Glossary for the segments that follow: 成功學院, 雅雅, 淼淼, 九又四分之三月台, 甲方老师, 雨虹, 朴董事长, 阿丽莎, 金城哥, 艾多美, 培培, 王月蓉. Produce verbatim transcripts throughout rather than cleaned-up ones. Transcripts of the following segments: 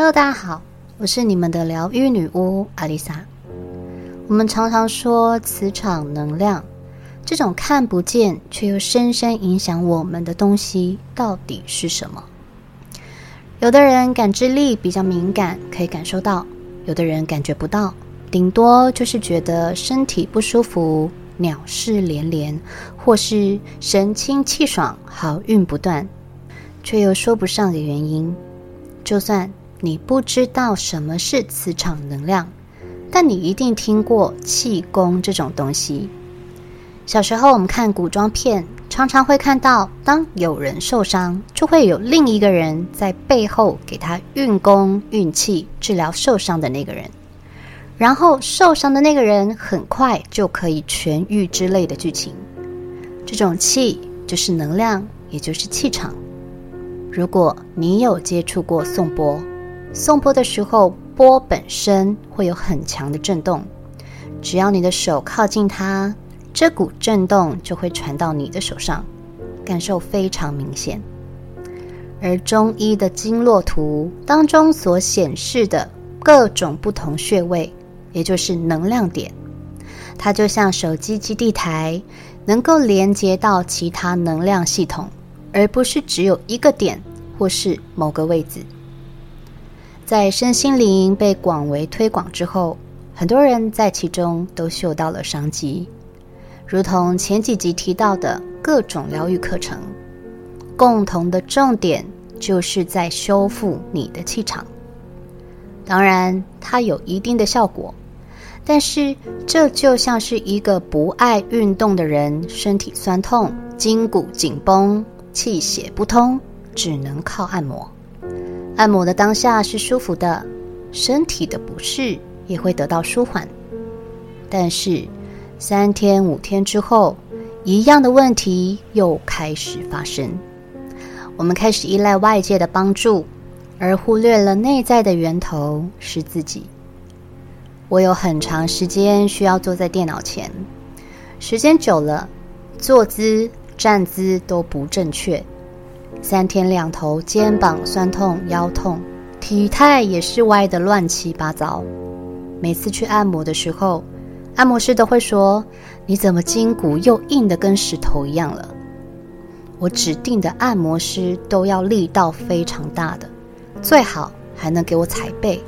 Hello， 大家好，我是你们的疗愈女巫阿丽莎。我们常常说磁场能量，这种看不见却又深深影响我们的东西到底是什么？有的人感知力比较敏感，可以感受到；有的人感觉不到，顶多就是觉得身体不舒服，鸟事连连，或是神清气爽，好运不断，却又说不上的原因。就算你不知道什么是磁场能量，但你一定听过气功这种东西。小时候我们看古装片，常常会看到当有人受伤，就会有另一个人在背后给他运功运气，治疗受伤的那个人，然后受伤的那个人很快就可以痊愈之类的剧情。这种气就是能量，也就是气场。如果你有接触过颂钵，颂钵的时候，钵本身会有很强的震动，只要你的手靠近它，这股震动就会传到你的手上，感受非常明显。而中医的经络图当中所显示的各种不同穴位，也就是能量点，它就像手机基地台，能够连接到其他能量系统，而不是只有一个点或是某个位置。在身心灵被广为推广之后，很多人在其中都嗅到了商机，如同前几集提到的各种疗愈课程，共同的重点就是在修复你的气场。当然它有一定的效果，但是这就像是一个不爱运动的人，身体酸痛，筋骨紧绷，气血不通，只能靠按摩。按摩的当下是舒服的，身体的不适也会得到舒缓，但是三天五天之后，一样的问题又开始发生。我们开始依赖外界的帮助，而忽略了内在的源头是自己。我有很长时间需要坐在电脑前，时间久了，坐姿站姿都不正确，三天两头肩膀酸痛腰痛，体态也是歪得乱七八糟。每次去按摩的时候，按摩师都会说，你怎么筋骨又硬得跟石头一样了。我指定的按摩师都要力道非常大的，最好还能给我踩背。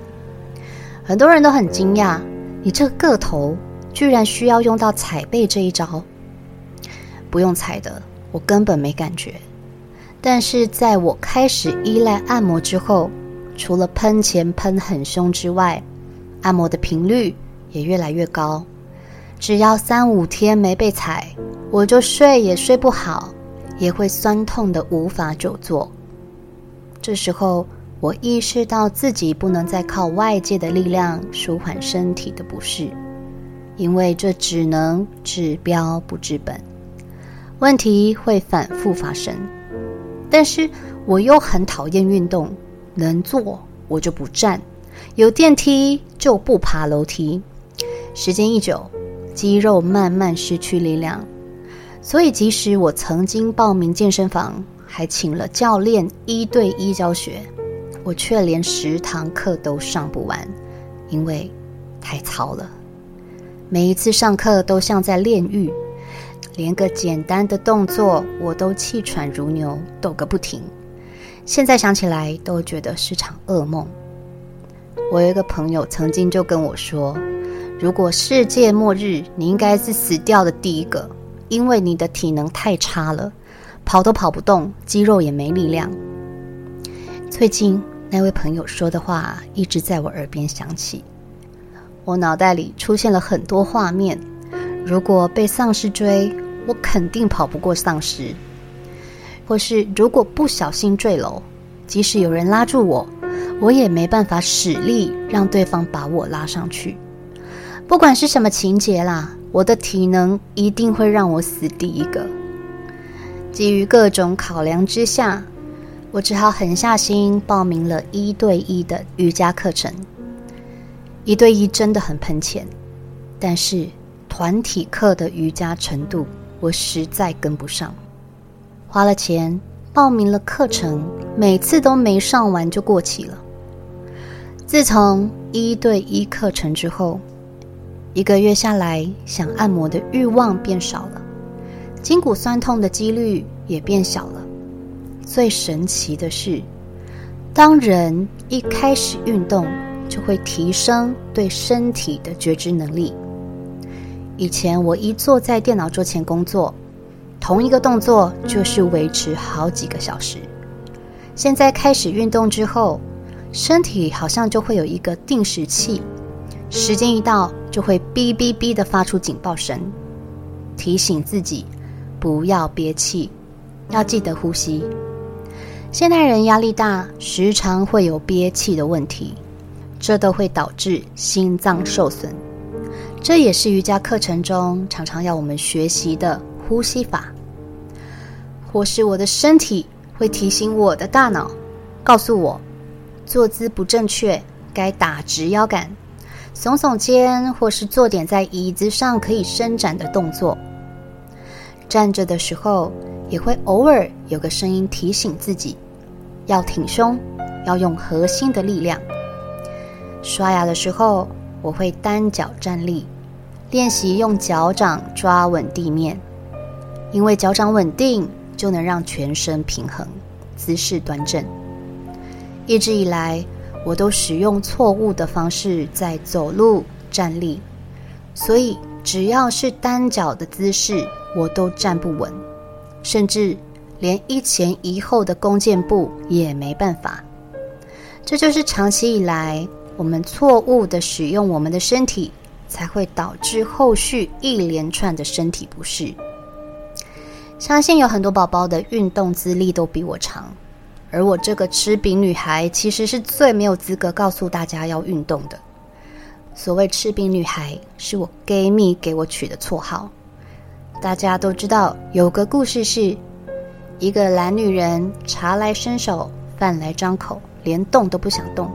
很多人都很惊讶，你这个个头居然需要用到踩背这一招。不用踩的，我根本没感觉。但是在我开始依赖按摩之后，除了喷钱喷很凶之外，按摩的频率也越来越高。只要三五天没被踩，我就睡也睡不好，也会酸痛的无法久坐。这时候，我意识到自己不能再靠外界的力量舒缓身体的不适，因为这只能治标不治本。问题会反复发生，但是我又很讨厌运动，能坐我就不站，有电梯就不爬楼梯。时间一久，肌肉慢慢失去力量，所以即使我曾经报名健身房，还请了教练一对一教学，我却连十堂课都上不完，因为太操了。每一次上课都像在炼狱，连个简单的动作我都气喘如牛，抖个不停。现在想起来都觉得是场噩梦。我有一个朋友曾经就跟我说，如果世界末日，你应该是死掉的第一个，因为你的体能太差了，跑都跑不动，肌肉也没力量。最近那位朋友说的话一直在我耳边响起，我脑袋里出现了很多画面。如果被丧尸追，我肯定跑不过丧尸；或是如果不小心坠楼，即使有人拉住我，我也没办法使力让对方把我拉上去。不管是什么情节啦，我的体能一定会让我死第一个。基于各种考量之下，我只好狠下心报名了一对一的瑜伽课程。一对一真的很喷钱，但是团体课的瑜伽程度我实在跟不上。花了钱报名了课程，每次都没上完就过期了。自从一对一课程之后，一个月下来，想按摩的欲望变少了，筋骨酸痛的几率也变小了。最神奇的是，当人一开始运动，就会提升对身体的觉知能力。以前我一坐在电脑桌前工作，同一个动作就是维持好几个小时。现在开始运动之后，身体好像就会有一个定时器，时间一到就会哔哔哔的发出警报声，提醒自己不要憋气，要记得呼吸。现代人压力大，时常会有憋气的问题，这都会导致心脏受损。这也是瑜伽课程中常常要我们学习的呼吸法，或是我的身体会提醒我的大脑，告诉我坐姿不正确，该打直腰杆，耸耸肩，或是做点在椅子上可以伸展的动作。站着的时候也会偶尔有个声音提醒自己要挺胸，要用核心的力量。刷牙的时候我会单脚站立，练习用脚掌抓稳地面，因为脚掌稳定就能让全身平衡，姿势端正。一直以来我都使用错误的方式在走路站立，所以只要是单脚的姿势我都站不稳，甚至连一前一后的弓箭步也没办法。这就是长期以来我们错误的使用我们的身体，才会导致后续一连串的身体不适。相信有很多宝宝的运动资历都比我长，而我这个吃饼女孩其实是最没有资格告诉大家要运动的。所谓吃饼女孩，是我 gay 蜜给我取的绰号。大家都知道有个故事，是一个懒女人，茶来伸手，饭来张口，连动都不想动。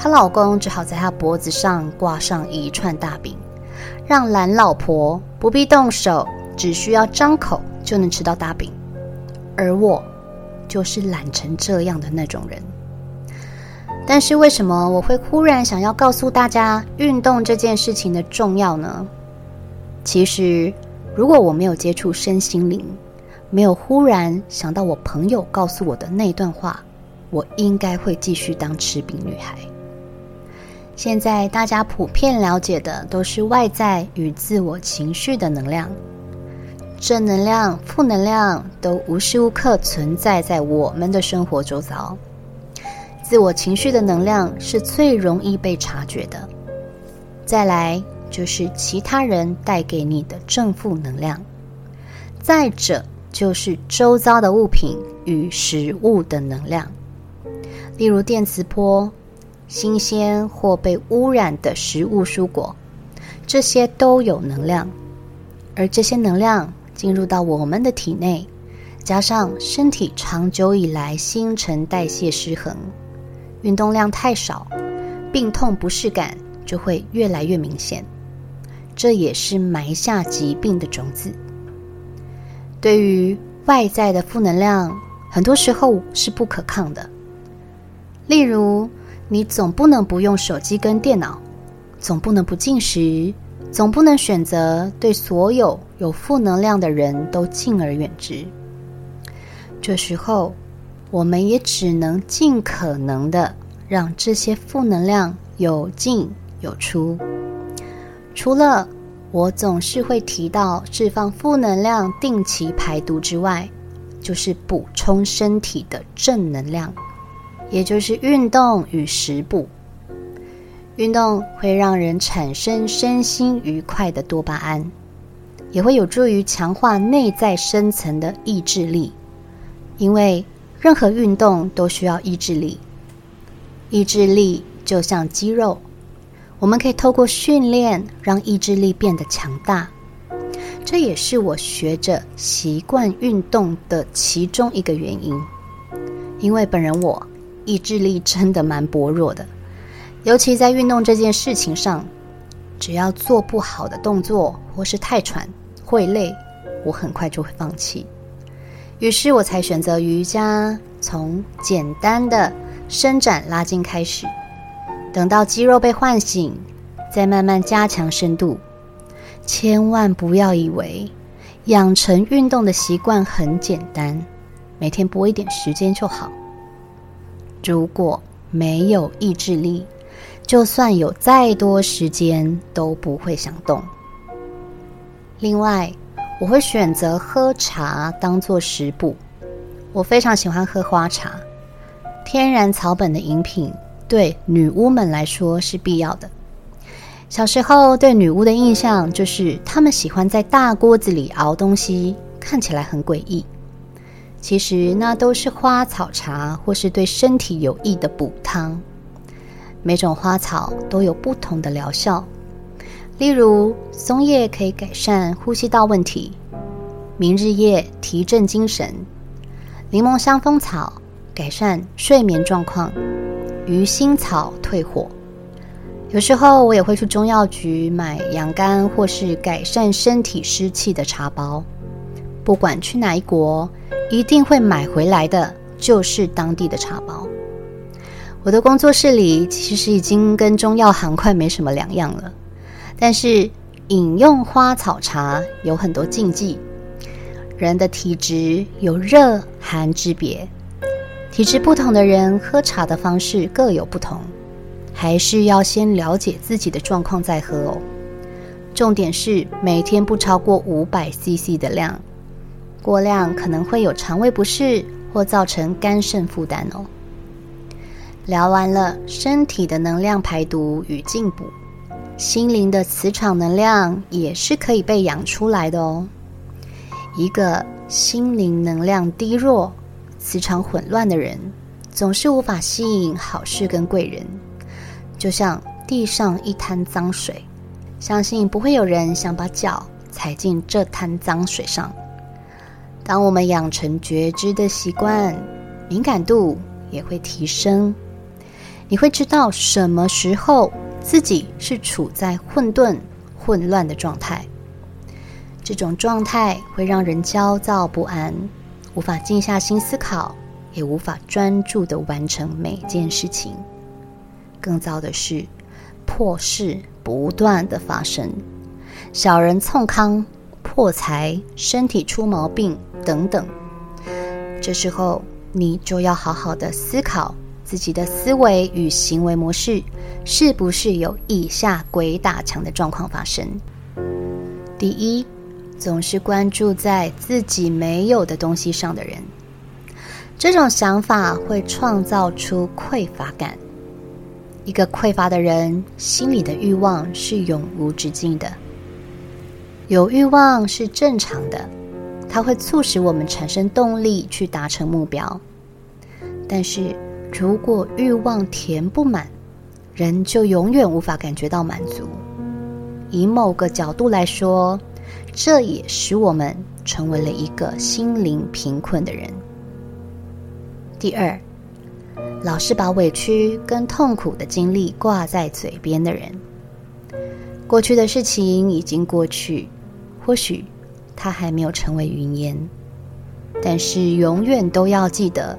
她老公只好在她脖子上挂上一串大饼，让懒老婆不必动手，只需要张口就能吃到大饼。而我就是懒成这样的那种人。但是为什么我会忽然想要告诉大家运动这件事情的重要呢？其实如果我没有接触身心灵，没有忽然想到我朋友告诉我的那段话，我应该会继续当吃饼女孩。现在大家普遍了解的都是外在与自我情绪的能量，正能量、负能量都无时无刻存在在我们的生活周遭。自我情绪的能量是最容易被察觉的，再来就是其他人带给你的正负能量，再者就是周遭的物品与食物的能量，例如电磁波、新鲜或被污染的食物蔬果，这些都有能量。而这些能量进入到我们的体内，加上身体长久以来新陈代谢失衡，运动量太少，病痛不适感就会越来越明显，这也是埋下疾病的种子。对于外在的负能量，很多时候是不可抗的，例如你总不能不用手机跟电脑，总不能不进食，总不能选择对所有有负能量的人都敬而远之。这时候，我们也只能尽可能的让这些负能量有进有出。除了我总是会提到释放负能量、定期排毒之外，就是补充身体的正能量，也就是运动与食补。运动会让人产生身心愉快的多巴胺，也会有助于强化内在深层的意志力，因为任何运动都需要意志力。意志力就像肌肉，我们可以透过训练让意志力变得强大。这也是我学着习惯运动的其中一个原因，因为本人我意志力真的蛮薄弱的，尤其在运动这件事情上，只要做不好的动作或是太喘会累，我很快就会放弃。于是我才选择瑜伽，从简单的伸展拉筋开始，等到肌肉被唤醒，再慢慢加强深度。千万不要以为养成运动的习惯很简单，每天拨一点时间就好。如果没有意志力，就算有再多时间都不会想动。另外，我会选择喝茶当作食补。我非常喜欢喝花茶，天然草本的饮品对女巫们来说是必要的。小时候对女巫的印象就是她们喜欢在大锅子里熬东西，看起来很诡异。其实那都是花草茶或是对身体有益的补汤。每种花草都有不同的疗效，例如松叶可以改善呼吸道问题，明日叶提振精神，柠檬香蜂草改善睡眠状况，鱼腥草退火。有时候我也会去中药局买养肝或是改善身体湿气的茶包。不管去哪一国，一定会买回来的就是当地的茶包。我的工作室里其实已经跟中药行快没什么两样了，但是饮用花草茶有很多禁忌。人的体质有热寒之别，体质不同的人喝茶的方式各有不同，还是要先了解自己的状况再喝哦。重点是每天不超过 五百 C C 的量，过量可能会有肠胃不适或造成肝肾负担哦。聊完了身体的能量排毒与进补，心灵的磁场能量也是可以被养出来的哦。一个心灵能量低弱、磁场混乱的人，总是无法吸引好事跟贵人，就像地上一滩脏水，相信不会有人想把脚踩进这滩脏水上。当我们养成觉知的习惯，敏感度也会提升。你会知道什么时候自己是处在混沌、混乱的状态。这种状态会让人焦躁不安，无法静下心思考，也无法专注地完成每件事情。更糟的是，破事不断的发生，小人冲康、破财、身体出毛病等等。这时候你就要好好的思考自己的思维与行为模式是不是有以下鬼打墙的状况发生。第一，总是关注在自己没有的东西上的人，这种想法会创造出匮乏感。一个匮乏的人，心里的欲望是永无止境的。有欲望是正常的，它会促使我们产生动力去达成目标。但是，如果欲望填不满，人就永远无法感觉到满足。以某个角度来说，这也使我们成为了一个心灵贫困的人。第二，老是把委屈跟痛苦的经历挂在嘴边的人，过去的事情已经过去，或许它还没有成为云烟，但是永远都要记得，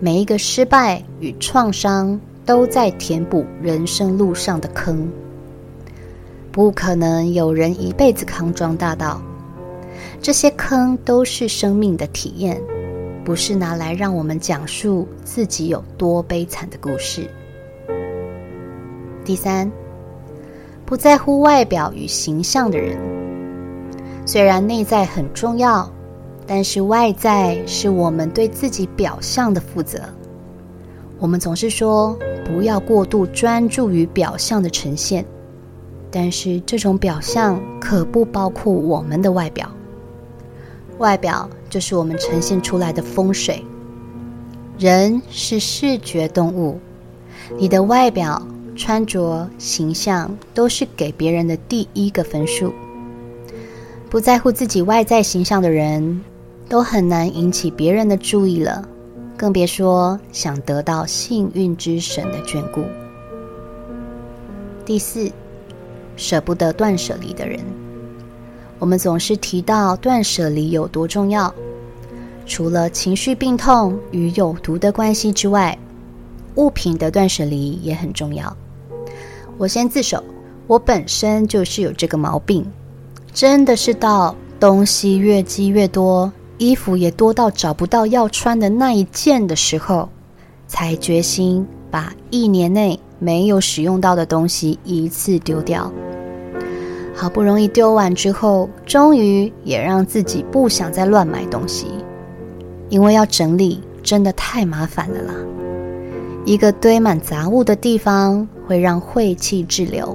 每一个失败与创伤都在填补人生路上的坑。不可能有人一辈子康庄大道，这些坑都是生命的体验，不是拿来让我们讲述自己有多悲惨的故事。第三，不在乎外表与形象的人，虽然内在很重要，但是外在是我们对自己表象的负责。我们总是说不要过度专注于表象的呈现，但是这种表象可不包括我们的外表。外表就是我们呈现出来的风水。人是视觉动物，你的外表、穿着、形象都是给别人的第一个分数。不在乎自己外在形象的人，都很难引起别人的注意了，更别说想得到幸运之神的眷顾。第四，舍不得断舍离的人，我们总是提到断舍离有多重要。除了情绪病痛与有毒的关系之外，物品的断舍离也很重要。我先自首，我本身就是有这个毛病，真的是到东西越积越多，衣服也多到找不到要穿的那一件的时候，才决心把一年内没有使用到的东西一次丢掉。好不容易丢完之后，终于也让自己不想再乱买东西，因为要整理真的太麻烦了啦。一个堆满杂物的地方会让晦气滞留，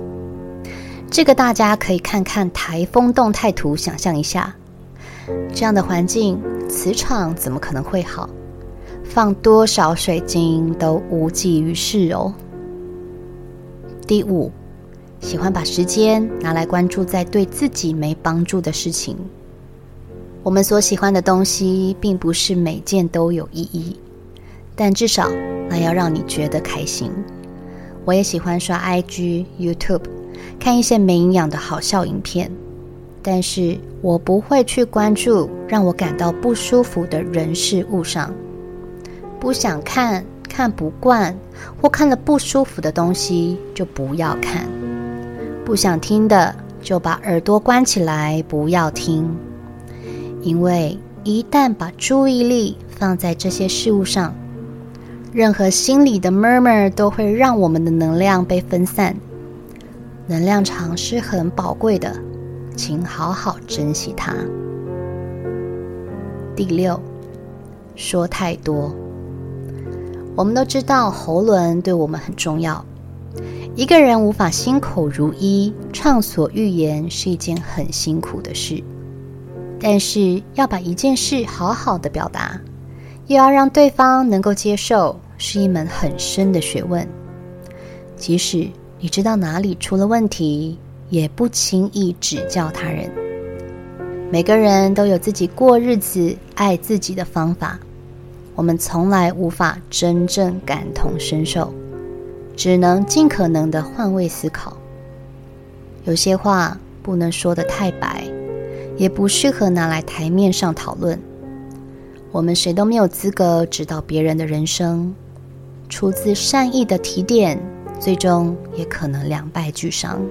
这个大家可以看看台风动态图，想象一下这样的环境，磁场怎么可能会好？放多少水晶都无济于事哦。第五，喜欢把时间拿来关注在对自己没帮助的事情。我们所喜欢的东西并不是每件都有意义，但至少那要让你觉得开心。我也喜欢刷 I G、YouTube， 看一些没营养的好笑影片，但是我不会去关注让我感到不舒服的人事物上。不想看，看不惯，或看了不舒服的东西就不要看。不想听的就把耳朵关起来，不要听。因为一旦把注意力放在这些事物上，任何心理的 murmur 都会让我们的能量被分散。能量场是很宝贵的，请好好珍惜它。第六，说太多。我们都知道喉轮对我们很重要，一个人无法心口如一，畅所欲言是一件很辛苦的事。但是要把一件事好好的表达，又要让对方能够接受，是一门很深的学问。即使你知道哪里出了问题，也不轻易指教他人。每个人都有自己过日子、爱自己的方法，我们从来无法真正感同身受，只能尽可能的换位思考。有些话不能说得太白，也不适合拿来台面上讨论。我们谁都没有资格指导别人的人生，出自善意的提点，最终也可能两败俱伤。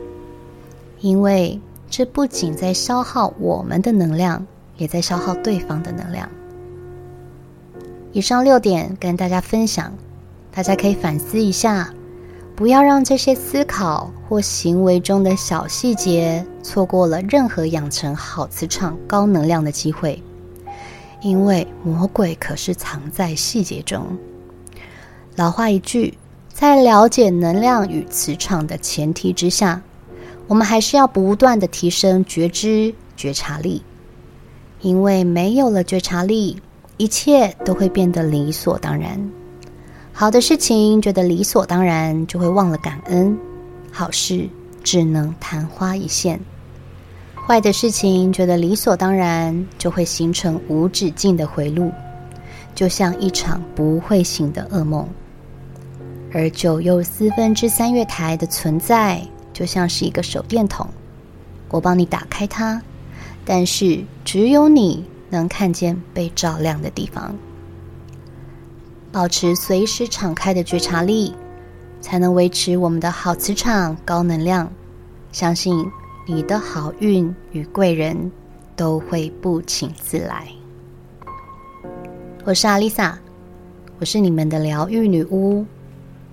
因为这不仅在消耗我们的能量，也在消耗对方的能量。以上六点跟大家分享，大家可以反思一下，不要让这些思考或行为中的小细节错过了任何养成好磁场、高能量的机会。因为魔鬼可是藏在细节中。老话一句，在了解能量与磁场的前提之下，我们还是要不断的提升觉知、觉察力，因为没有了觉察力，一切都会变得理所当然。好的事情觉得理所当然，就会忘了感恩；好事只能昙花一现。坏的事情觉得理所当然，就会形成无止境的回路，就像一场不会醒的噩梦。而九又四分之三月台的存在，就像是一个手电筒，我帮你打开它，但是只有你能看见被照亮的地方。保持随时敞开的觉察力，才能维持我们的好磁场、高能量。相信你的好运与贵人都会不请自来。我是阿丽萨，我是你们的疗愈女巫，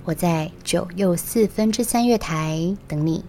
我在九又四分之三月台等你。